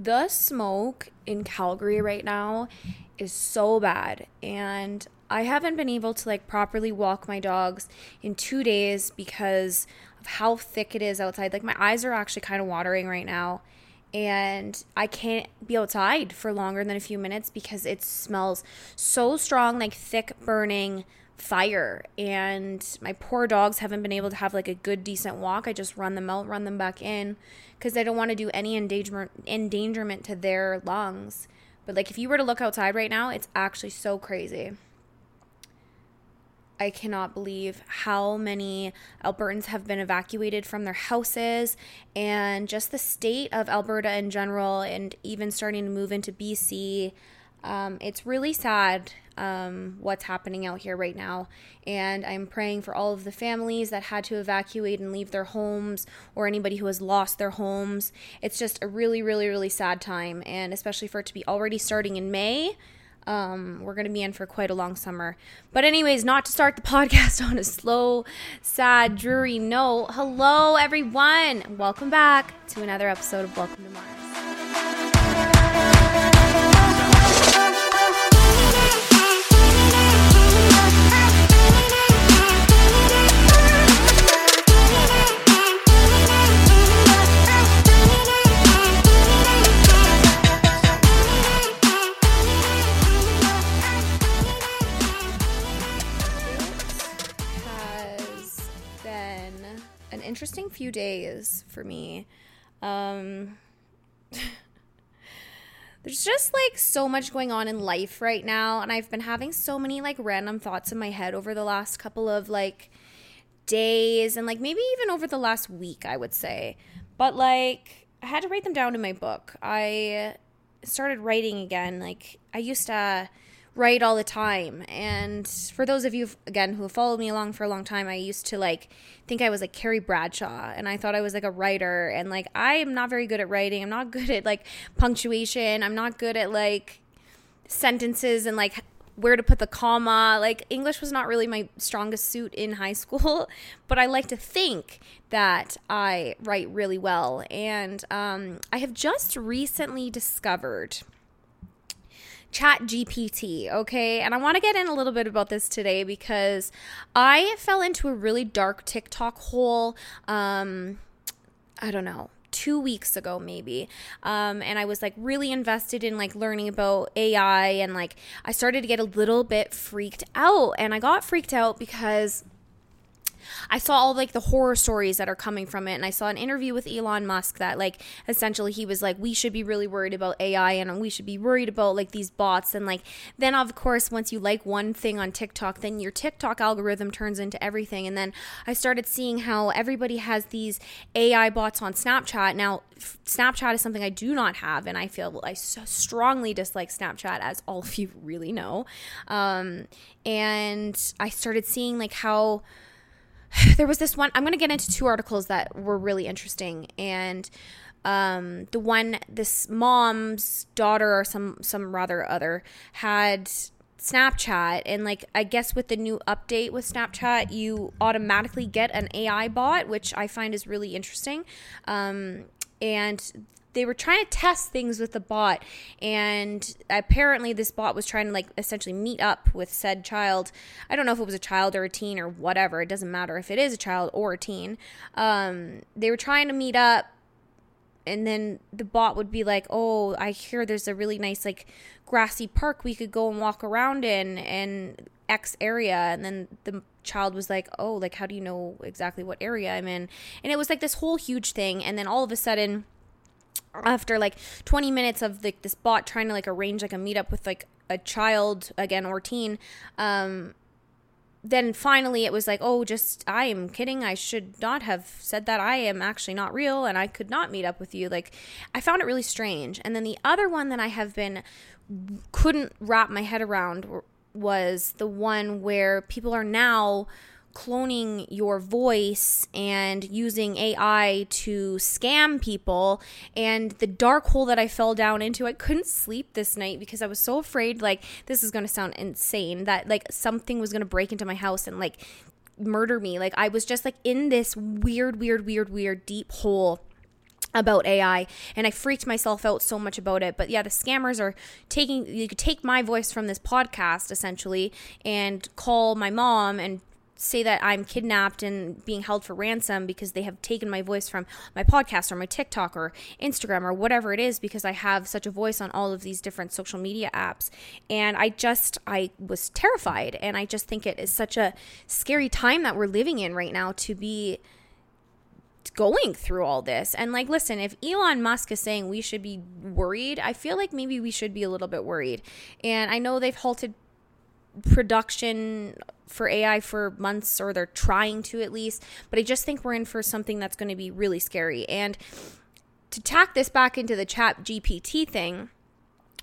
The smoke in Calgary right now is so bad, and I haven't been able to like properly walk my dogs in 2 days because of how thick it is outside. Like my eyes are actually kind of watering right now, and I can't be outside for longer than a few minutes because it smells so strong, like thick burning fire. And my poor dogs haven't been able to have like a good decent walk. I just run them out, run them back in, because I don't want to do any endangerment to their lungs. But like if you were to look outside right now, it's actually so crazy. I cannot believe how many Albertans have been evacuated from their houses, and just the state of Alberta in general, and even starting to move into BC. It's really sad what's happening out here right now, and I'm praying for all of the families that had to evacuate and leave their homes, or anybody who has lost their homes. It's just a really, really, really sad time, and especially for it to be already starting in May. We're going to be in for quite a long summer. But anyways, not to start the podcast on a slow, sad, dreary note. Hello, everyone. Welcome back to another episode of Welcome to Mars. Interesting few days for me. There's just like so much going on in life right now, and I've been having so many like random thoughts in my head over the last couple of like days, and like maybe even over the last week, I would say. But like I had to write them down in my book. I started writing again. Like I used to write all the time, and for those of you again who have followed me along for a long time, I used to like think I was like Carrie Bradshaw, and I thought I was like a writer, and like I am not very good at writing. I'm not good at like punctuation. I'm not good at like sentences and like where to put the comma. Like English was not really my strongest suit in high school, but I like to think that I write really well. And I have just recently discovered ChatGPT, okay? And I want to get in a little bit about this today because I fell into a really dark TikTok hole, I don't know, 2 weeks ago maybe, and I was like really invested in like learning about AI, and like I started to get a little bit freaked out. And I got freaked out because I saw all like the horror stories that are coming from it, and I saw an interview with Elon Musk that like essentially he was like, we should be really worried about AI, and we should be worried about like these bots. And like then of course once you like one thing on TikTok, then your TikTok algorithm turns into everything. And then I started seeing how everybody has these AI bots on Snapchat. Now Snapchat is something I do not have, and I feel I so strongly dislike Snapchat, as all of you really know. And I started seeing like how there was this one, I'm going to get into two articles that were really interesting. And the one, this mom's daughter or some rather other had Snapchat, and like I guess with the new update with Snapchat, you automatically get an AI bot, which I find is really interesting. And they were trying to test things with the bot, and apparently this bot was trying to like essentially meet up with said child. I don't know if it was a child or a teen or whatever. It doesn't matter if it is a child or a teen. They were trying to meet up, and then the bot would be like, oh, I hear there's a really nice like grassy park we could go and walk around in and X area. And then the child was like, oh, like how do you know exactly what area I'm in? And it was like this whole huge thing. And then all of a sudden, after like 20 minutes of like this bot trying to like arrange like a meetup with like a child again or teen, then finally it was like, oh, just I am kidding, I should not have said that, I am actually not real, and I could not meet up with you. Like I found it really strange. And then the other one that I have been couldn't wrap my head around was the one where people are now cloning your voice and using AI to scam people. And the dark hole that I fell down into, I couldn't sleep this night because I was so afraid, like this is going to sound insane, that like something was going to break into my house and like murder me. Like I was just like in this weird deep hole about AI, and I freaked myself out so much about it. But yeah, the scammers are taking, you could take my voice from this podcast essentially and call my mom and say that I'm kidnapped and being held for ransom because they have taken my voice from my podcast or my TikTok or Instagram or whatever it is, because I have such a voice on all of these different social media apps. And I was terrified, and I just think it is such a scary time that we're living in right now to be going through all this. And like, listen, if Elon Musk is saying we should be worried, I feel like maybe we should be a little bit worried. And I know they've halted production for AI for months, or they're trying to at least, but I just think we're in for something that's going to be really scary. And to tack this back into the ChatGPT thing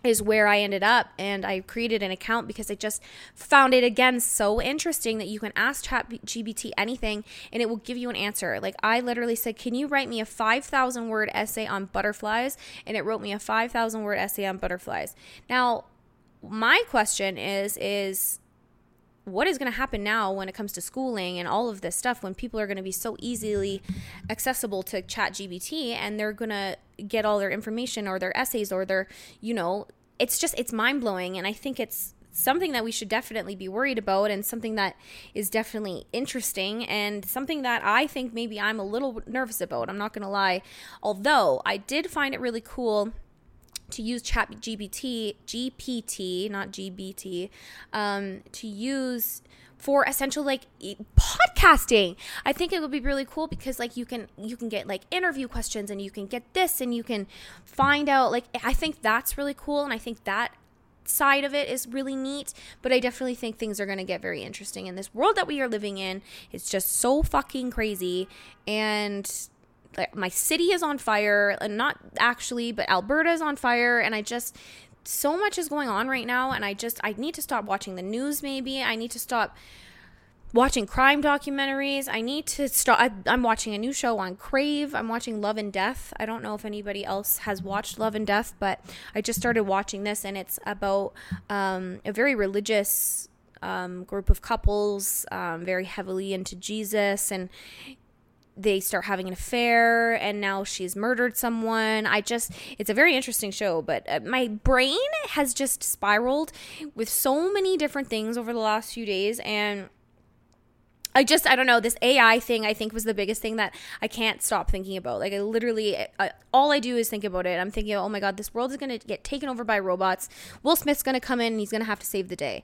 is where I ended up, and I created an account because I just found it again so interesting that you can ask ChatGPT anything and it will give you an answer. Like, I literally said, can you write me a 5,000 word essay on butterflies? And it wrote me a 5,000 word essay on butterflies. Now, my question is what is going to happen now when it comes to schooling and all of this stuff, when people are going to be so easily accessible to ChatGPT, and they're going to get all their information or their essays or their, you know, it's mind blowing. And I think it's something that we should definitely be worried about, and something that is definitely interesting, and something that I think maybe I'm a little nervous about. I'm not going to lie. Although I did find it really cool to use ChatGPT to use for essential like podcasting. I think it would be really cool because like you can get like interview questions, and you can get this, and you can find out, like, I think that's really cool, and I think that side of it is really neat. But I definitely think things are going to get very interesting in this world that we are living in. It's just so fucking crazy, and my city is on fire, and not actually, but Alberta is on fire, and so much is going on right now, and I need to stop watching the news maybe. I need to stop watching crime documentaries. I need to stop. I'm watching a new show on Crave. I'm watching Love and Death. I don't know if anybody else has watched Love and Death, but I just started watching this, and it's about a very religious group of couples, very heavily into Jesus, and they start having an affair, and now she's murdered someone. It's a very interesting show, but my brain has just spiraled with so many different things over the last few days. And I don't know, this AI thing I think was the biggest thing that I can't stop thinking about. Like, I all I do is think about it. I'm thinking, oh my God, this world is going to get taken over by robots. Will Smith's going to come in and he's going to have to save the day.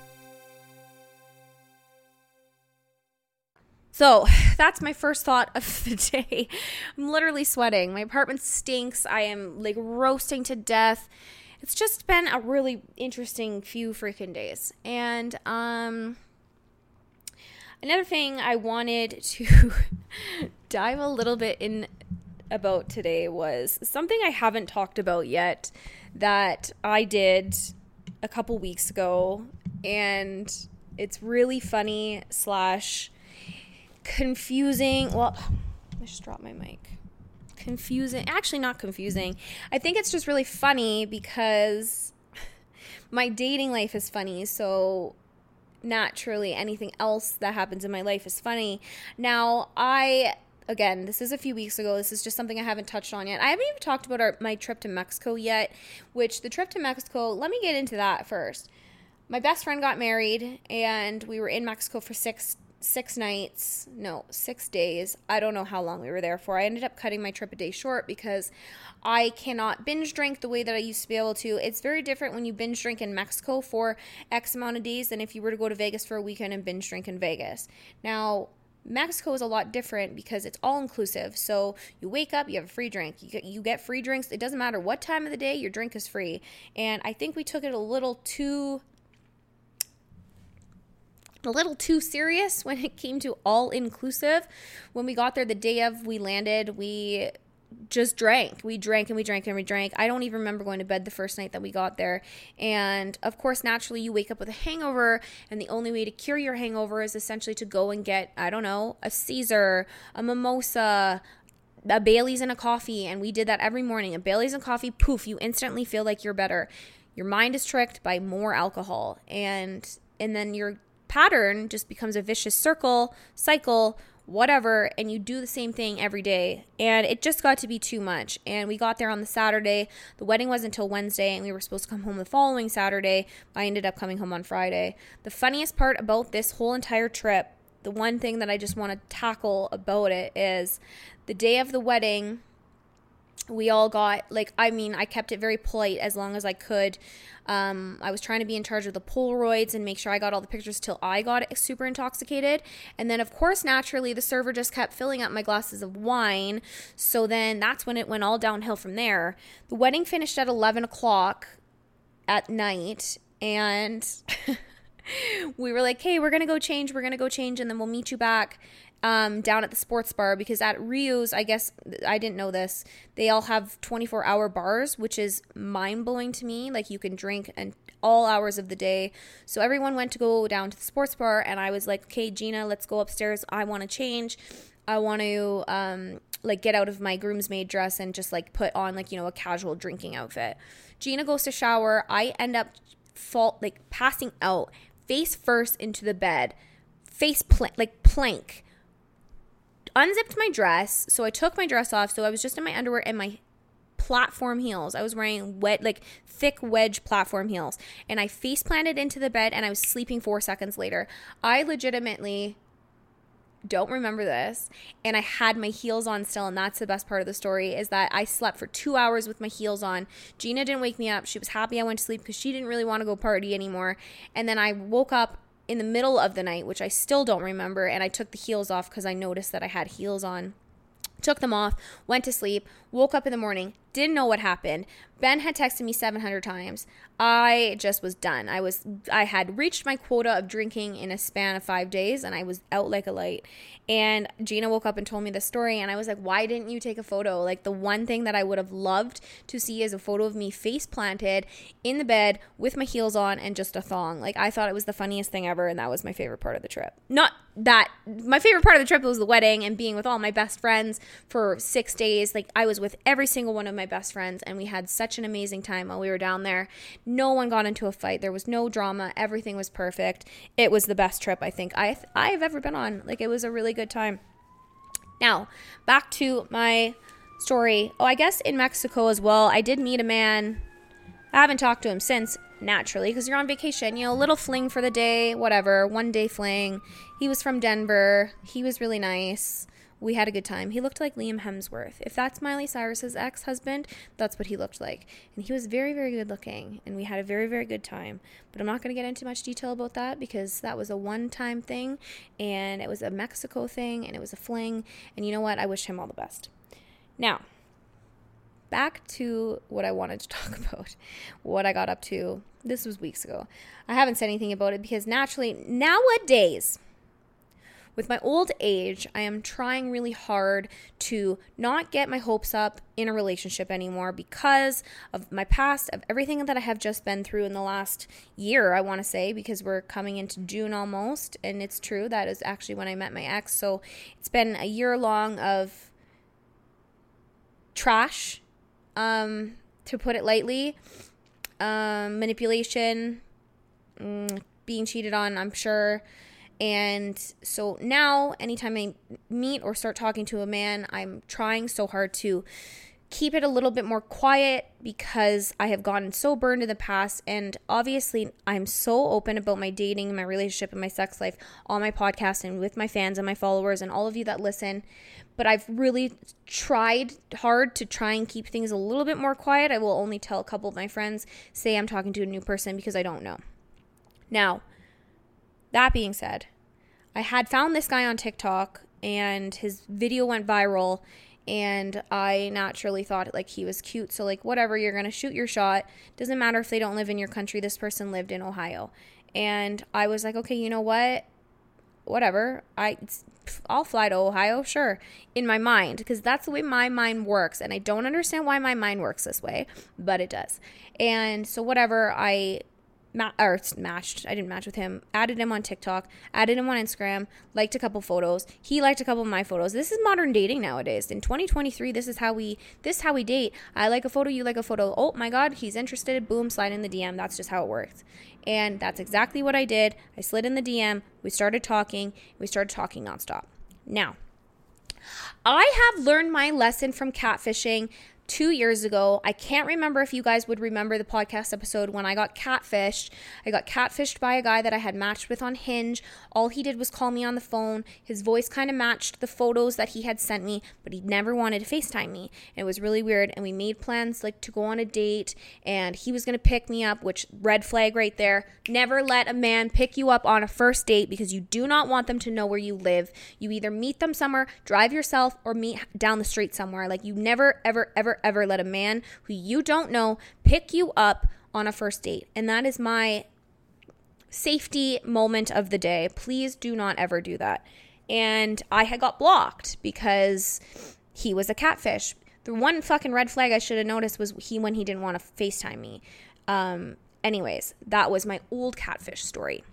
So that's my first thought of the day. I'm literally sweating. My apartment stinks. I am like roasting to death. It's just been a really interesting few freaking days. And another thing I wanted to dive a little bit in about today was something I haven't talked about yet that I did a couple weeks ago. And it's really funny / confusing. Well, I just dropped my mic. Confusing. Actually, not confusing. I think it's just really funny because my dating life is funny. So naturally, anything else that happens in my life is funny. Now, again, this is a few weeks ago. This is just something I haven't touched on yet. I haven't even talked about my trip to Mexico yet, which the trip to Mexico, let me get into that first. My best friend got married, and we were in Mexico for 6 6 days. I don't know how long we were there for. I ended up cutting my trip a day short because I cannot binge drink the way that I used to be able to. It's very different when you binge drink in Mexico for X amount of days than if you were to go to Vegas for a weekend and binge drink in Vegas. Now, Mexico is a lot different because it's all inclusive. So you wake up, you have a free drink. You get free drinks. It doesn't matter what time of the day, your drink is free. And I think we took it a little too serious when it came to all inclusive. When we got there the day of, we landed, we just drank. We drank and we drank and we drank. I don't even remember going to bed the first night that we got there. And of course, naturally, you wake up with a hangover, and the only way to cure your hangover is essentially to go and get, I don't know, a Caesar, a mimosa, a Bailey's and a coffee. And we did that every morning. A Bailey's and coffee, poof, you instantly feel like you're better. Your mind is tricked by more alcohol. And then you're pattern just becomes a vicious cycle, whatever, and you do the same thing every day. And it just got to be too much. And we got there on the Saturday. The wedding wasn't until Wednesday, and we were supposed to come home the following Saturday. I ended up coming home on Friday. The funniest part about this whole entire trip, the one thing that I just want to tackle about it, is the day of the wedding, we all got, I kept it very polite as long as I could. I was trying to be in charge of the Polaroids and make sure I got all the pictures till I got super intoxicated. And then, of course, naturally, the server just kept filling up my glasses of wine. So then that's when it went all downhill from there. The wedding finished at 11 o'clock at night, and we were like, hey, we're going to go change, and then we'll meet you back down at the sports bar, because at Rio's, I guess, I didn't know this, they all have 24-hour bars, which is mind-blowing to me. Like, you can drink and all hours of the day. So everyone went to go down to the sports bar, and I was like, okay, Gina, let's go upstairs. I want to change. I want to, get out of my groomsmaid dress and just, put on, a casual drinking outfit. Gina goes to shower. I end up passing out, face first into the bed, plank. Unzipped my dress, so I took my dress off, so I was just in my underwear and my platform heels. I was wearing thick wedge platform heels, and I face planted into the bed, and I was sleeping 4 seconds later. I legitimately don't remember this, and I had my heels on still, and that's the best part of the story, is that I slept for 2 hours with my heels on. Gina didn't wake me up. She was happy I went to sleep because she didn't really want to go party anymore, and then I woke up in the middle of the night, which I still don't remember, and I took the heels off because I noticed that I had heels on. Took them off, went to sleep, woke up in the morning, didn't know what happened. Ben had texted me 700 times. I just was done. I had reached my quota of drinking in a span of 5 days, and I was out like a light. And Gina woke up and told me the story, and I was like, why didn't you take a photo? The one thing that I would have loved to see is a photo of me face planted in the bed with my heels on and just a thong. I thought it was the funniest thing ever, and that was my favorite part of the trip. My favorite part of the trip was the wedding and being with all my best friends for 6 days. I was with every single one of my best friends, and we had such an amazing time while we were down there. No one got into a fight. There was no drama. Everything was perfect. It was the best trip I think I've ever been on. It was a really good time. Now, back to my story. I guess in Mexico as well, I did meet a man. I haven't talked to him since, naturally, because you're on vacation, a little fling for the day, whatever, one day fling. He was from Denver. He was really nice. We had a good time. He looked like Liam Hemsworth. If that's Miley Cyrus's ex-husband, that's what he looked like. And he was very, very good looking, and we had a very, very good time. But I'm not going to get into much detail about that because that was a one-time thing, and it was a Mexico thing, and it was a fling. And you know what? I wish him all the best. Now, back to what I wanted to talk about, what I got up to. This was weeks ago. I haven't said anything about it because naturally, nowadays, with my old age, I am trying really hard to not get my hopes up in a relationship anymore because of my past, of everything that I have just been through in the last year, I want to say, because we're coming into June almost, and it's true, that is actually when I met my ex, so it's been a year long of trash, to put it lightly, manipulation, being cheated on, I'm sure. And so now, anytime I meet or start talking to a man, I'm trying so hard to keep it a little bit more quiet because I have gotten so burned in the past, and obviously I'm so open about my dating, my relationship, and my sex life on my podcast and with my fans and my followers and all of you that listen, but I've really tried hard to try and keep things a little bit more quiet. I will only tell a couple of my friends, say I'm talking to a new person, because I don't know. Now, that being said, I had found this guy on TikTok and his video went viral, and I naturally thought like he was cute, so like whatever, you're gonna shoot your shot, doesn't matter if they don't live in your country. This person lived in Ohio, and I was like, okay, you know what, whatever, I'll fly to Ohio, sure, in my mind, because that's the way my mind works, and I don't understand why my mind works this way, but it does. And so whatever, I didn't match with him, added him on TikTok, added him on Instagram, liked a couple photos, he liked a couple of my photos. This is modern dating nowadays in 2023. This is how we date. I like a photo, you like a photo, oh my god, he's interested, boom, slide in the DM. That's just how it works, and that's exactly what I did. I slid in the DM, we started talking nonstop. Now, I have learned my lesson from catfishing 2 years ago. I can't remember if you guys would remember the podcast episode when I got catfished. I got catfished by a guy that I had matched with on Hinge. All he did was call me on the phone. His voice kind of matched the photos that he had sent me, but he never wanted to FaceTime me. It was really weird, and we made plans like to go on a date, and he was going to pick me up, which red flag right there. Never let a man pick you up on a first date because you do not want them to know where you live. You either meet them somewhere, drive yourself, or meet down the street somewhere. Like, you never, ever, ever, ever let a man who you don't know pick you up on a first date. And that is my safety moment of the day. Please do not ever do that. And I had got blocked because he was a catfish. The one fucking red flag I should have noticed was when he didn't want to FaceTime me. Anyways, that was my old catfish story.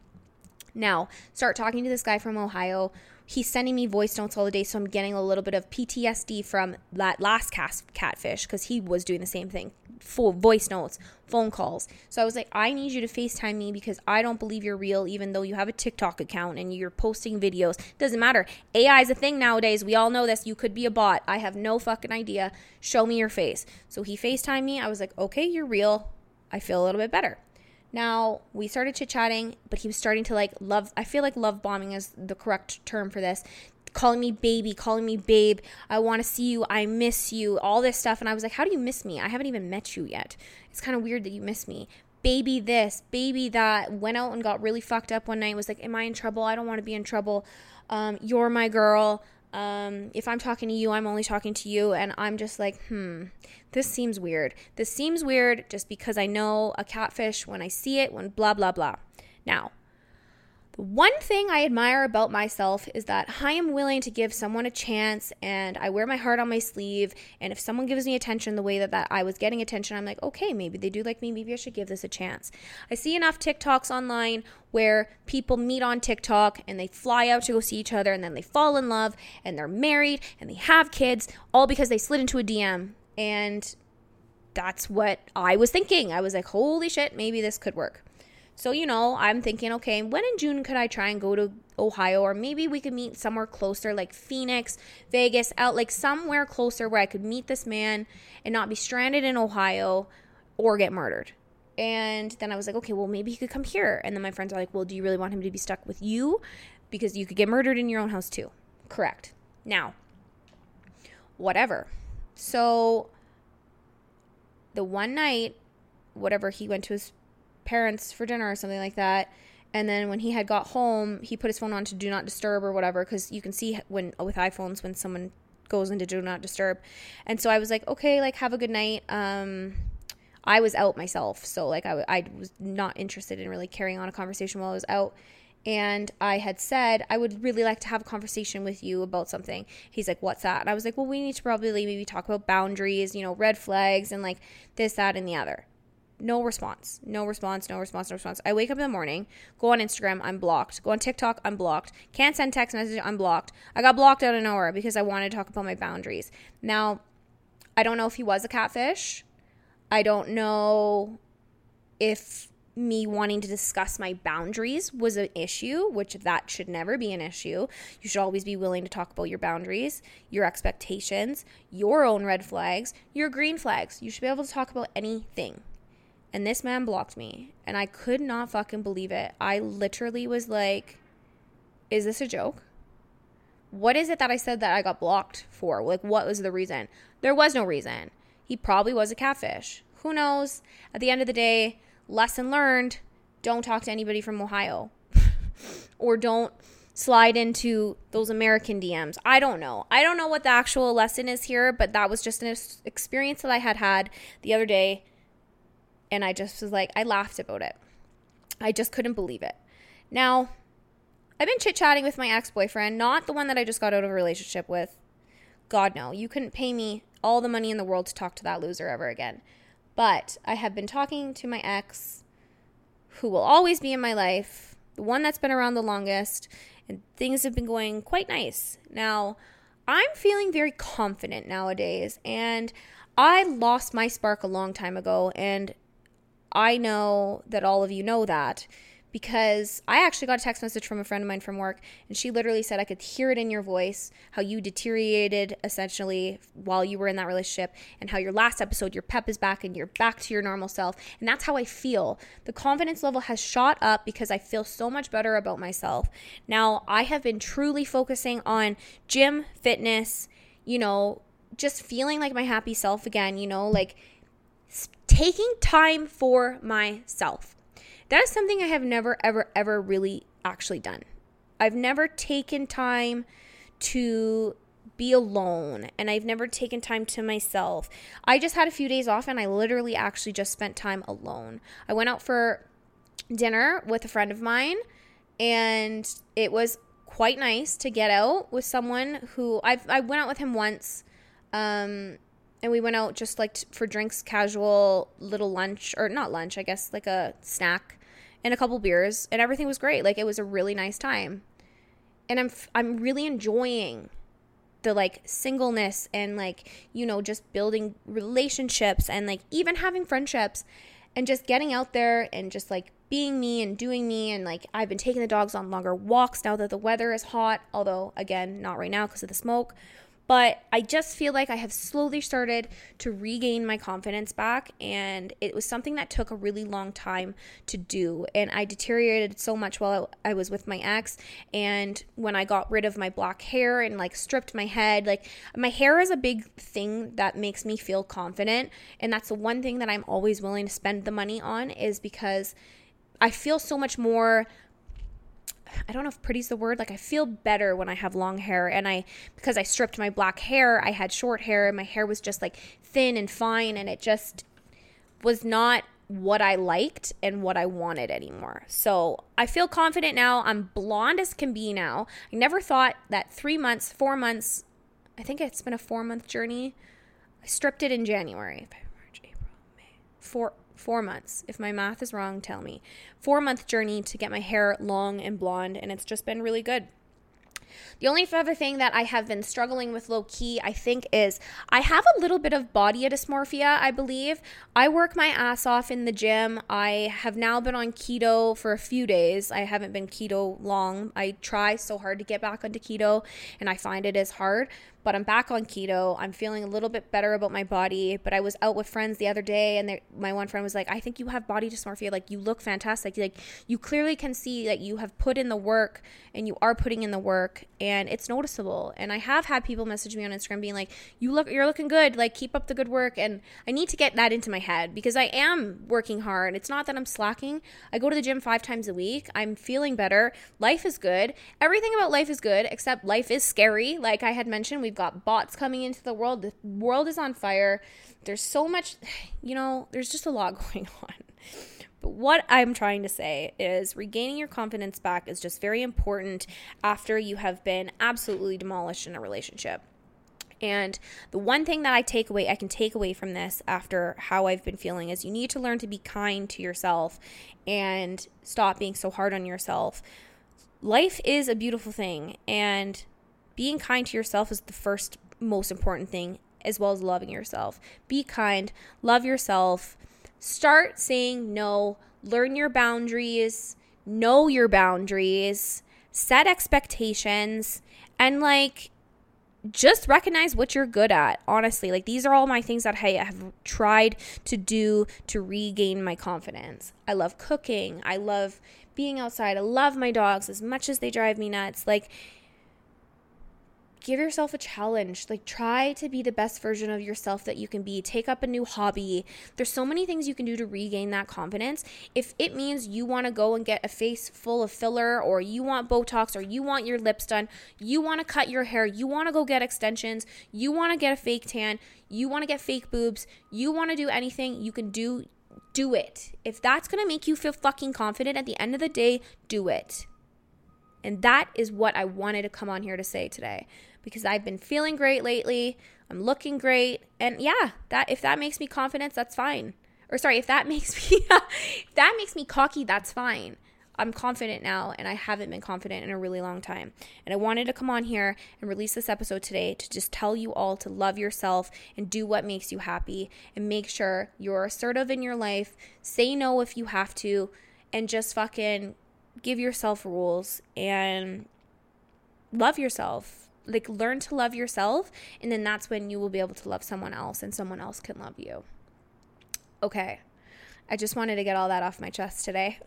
Now, start talking to this guy from Ohio. He's sending me voice notes all the day, so I'm getting a little bit of PTSD from that last catfish because he was doing the same thing, full voice notes, phone calls. So I was like, I need you to FaceTime me because I don't believe you're real, even though you have a TikTok account and you're posting videos. Doesn't matter. AI is a thing nowadays. We all know this. You could be a bot. I have no fucking idea. Show me your face. So he FaceTimed me. I was like, okay, you're real. I feel a little bit better. Now, we started chit-chatting, but he was starting to like love, I feel like love bombing is the correct term for this, calling me baby, calling me babe, I want to see you, I miss you, all this stuff. And I was like, how do you miss me? I haven't even met you yet. It's kind of weird that you miss me. Baby this, baby that, went out and got really fucked up one night, was like, am I in trouble? I don't want to be in trouble. You're my girl. If I'm talking to you, I'm only talking to you. And I'm just like, this seems weird. This seems weird just because I know a catfish when I see it, when blah, blah, blah. Now, the one thing I admire about myself is that I am willing to give someone a chance, and I wear my heart on my sleeve. And if someone gives me attention the way that I was getting attention, I'm like, okay, maybe they do like me. Maybe I should give this a chance. I see enough TikToks online where people meet on TikTok and they fly out to go see each other, and then they fall in love and they're married and they have kids, all because they slid into a DM. And that's what I was thinking. I was like, holy shit, maybe this could work. So, you know, I'm thinking, okay, when in June could I try and go to Ohio, or maybe we could meet somewhere closer like Phoenix, Vegas, out like somewhere closer where I could meet this man and not be stranded in Ohio or get murdered. And then I was like, okay, well, maybe he could come here. And then my friends are like, well, do you really want him to be stuck with you? Because you could get murdered in your own house too. Correct. Now, whatever. So the one night, whatever, he went to his parents for dinner or something like that. And then when he had got home, he put his phone on to do not disturb or whatever, because you can see when with iPhones when someone goes into do not disturb. And so I was like, okay, like, have a good night. I was out myself, so like I was not interested in really carrying on a conversation while I was out. And I had said, I would really like to have a conversation with you about something. He's like, what's that? And I was like, well, we need to probably maybe talk about boundaries, you know, red flags, and like this, that, and the other. No response. I wake up in the morning, go on Instagram, I'm blocked. Go on TikTok, I'm blocked. Can't send text message, I'm blocked. I got blocked out of nowhere because I wanted to talk about my boundaries. Now, I don't know if he was a catfish. I don't know if me wanting to discuss my boundaries was an issue, which that should never be an issue. You should always be willing to talk about your boundaries, your expectations, your own red flags, your green flags. You should be able to talk about anything. And this man blocked me, and I could not fucking believe it. I literally was like, is this a joke? What is it that I said that I got blocked for? Like, what was the reason? There was no reason. He probably was a catfish. Who knows? At the end of the day, lesson learned, don't talk to anybody from Ohio. Or don't slide into those American DMs. I don't know. I don't know what the actual lesson is here, but that was just an experience that I had the other day. And I just was like, I laughed about it. I just couldn't believe it. Now, I've been chit-chatting with my ex-boyfriend, not the one that I just got out of a relationship with. God, no. You couldn't pay me all the money in the world to talk to that loser ever again. But I have been talking to my ex, who will always be in my life, the one that's been around the longest, and things have been going quite nice. Now, I'm feeling very confident nowadays, and I lost my spark a long time ago, and I know that all of you know that, because I actually got a text message from a friend of mine from work, and she literally said, I could hear it in your voice, how you deteriorated essentially while you were in that relationship, and how your last episode, your pep is back and you're back to your normal self. And that's how I feel. The confidence level has shot up because I feel so much better about myself. Now, I have been truly focusing on gym, fitness, you know, just feeling like my happy self again, you know, like taking time for myself. That is something I have never, ever, ever really actually done. I've never taken time to be alone, and I've never taken time to myself. I just had a few days off, and I literally actually just spent time alone. I went out for dinner with a friend of mine, and it was quite nice to get out with someone who I went out with him once, and we went out just like for drinks, casual little lunch, or not lunch, I guess, like a snack and a couple beers, and everything was great. Like, it was a really nice time. And I'm really enjoying the like singleness and like, you know, just building relationships and like even having friendships and just getting out there and just like being me and doing me. And like, I've been taking the dogs on longer walks now that the weather is hot, although again, not right now because of the smoke. But I just feel like I have slowly started to regain my confidence back, and it was something that took a really long time to do, and I deteriorated so much while I was with my ex. And when I got rid of my black hair and like stripped my head, like my hair is a big thing that makes me feel confident, and that's the one thing that I'm always willing to spend the money on, is because I feel so much more, I don't know if pretty's the word, like I feel better when I have long hair. And because I stripped my black hair, I had short hair, and my hair was just like thin and fine, and it just was not what I liked and what I wanted anymore. So I feel confident now. I'm blonde as can be now. I never thought that 4 months, I think it's been a 4-month journey. I stripped it in January, February, March, April, May, 4 months. If my math is wrong, tell me. 4-month journey to get my hair long and blonde, and it's just been really good. The only other thing that I have been struggling with low key, I think, is I have a little bit of body dysmorphia, I believe. I work my ass off in the gym. I have now been on keto for a few days. I haven't been keto long. I try so hard to get back onto keto, and I find it is hard, but I'm back on keto. I'm feeling a little bit better about my body, but I was out with friends the other day, and my one friend was like, I think you have body dysmorphia. Like, you look fantastic. Like, you clearly can see that you have put in the work, and you are putting in the work, and it's noticeable. And I have had people message me on Instagram being like, you're looking good. Like, keep up the good work. And I need to get that into my head, because I am working hard. It's not that I'm slacking. I go to the gym 5 times a week. I'm feeling better. Life is good. Everything about life is good, except life is scary. Like I had mentioned, we've got bots coming into the world. The world is on fire. There's so much, you know, there's just a lot going on. But what I'm trying to say is regaining your confidence back is just very important after you have been absolutely demolished in a relationship. And the one thing that I can take away from this after how I've been feeling is you need to learn to be kind to yourself and stop being so hard on yourself. Life is a beautiful thing, and being kind to yourself is the first most important thing, as well as loving yourself. Be kind, love yourself, start saying no, learn your boundaries, know your boundaries, set expectations, and like just recognize what you're good at. Honestly, like these are all my things that I have tried to do to regain my confidence. I love cooking. I love being outside. I love my dogs as much as they drive me nuts. Like, give yourself a challenge. Like, try to be the best version of yourself that you can be. Take up a new hobby. There's so many things you can do to regain that confidence. If it means you want to go and get a face full of filler, or you want Botox, or you want your lips done, you want to cut your hair, you want to go get extensions, you want to get a fake tan, you want to get fake boobs, you want to do anything you can do it. If that's going to make you feel fucking confident at the end of the day, do it. And that is what I wanted to come on here to say today, because I've been feeling great lately. I'm looking great. And yeah, if that makes me confident, that's fine. Or sorry, if that makes me cocky, that's fine. I'm confident now, and I haven't been confident in a really long time. And I wanted to come on here and release this episode today to just tell you all to love yourself and do what makes you happy, and make sure you're assertive in your life. Say no if you have to, and just fucking give yourself rules and love yourself. Like, learn to love yourself, and then that's when you will be able to love someone else, and someone else can love you. Okay. I just wanted to get all that off my chest today.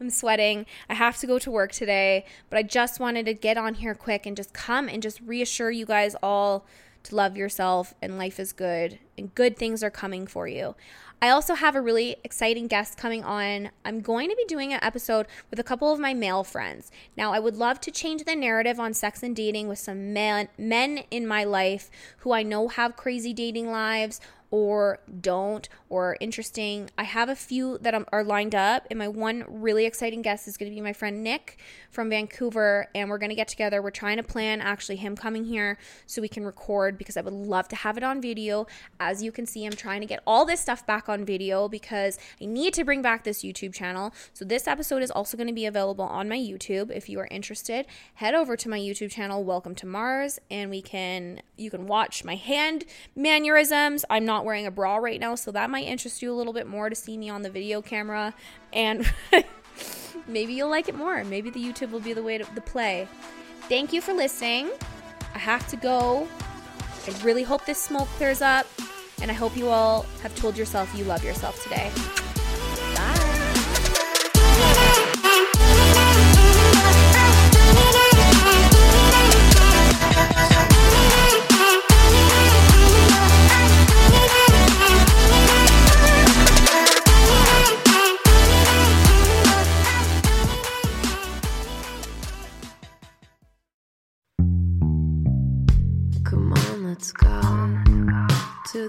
I'm sweating. I have to go to work today, but I just wanted to get on here quick and just come and just reassure you guys all to love yourself, and life is good, and good things are coming for you. I also have a really exciting guest coming on. I'm going to be doing an episode with a couple of my male friends. Now, I would love to change the narrative on sex and dating with some men in my life who I know have crazy dating lives, or don't, or are interesting. I have a few that are lined up, and my one really exciting guest is going to be my friend Nick from Vancouver, and we're going to get together. We're trying to plan actually him coming here so we can record, because I would love to have it on video. As you can see, I'm trying to get all this stuff back on video because I need to bring back this YouTube channel. So this episode is also going to be available on my YouTube. If you are interested, head over to my YouTube channel, Welcome to Mars, and you can watch my hand mannerisms. I'm not wearing a bra right now, so that might interest you a little bit more to see me on the video camera, and maybe you'll like it more. Maybe the YouTube will be the way to the play. Thank you for listening. I have to go. I really hope this smoke clears up, and I hope you all have told yourself you love yourself today. Let's go to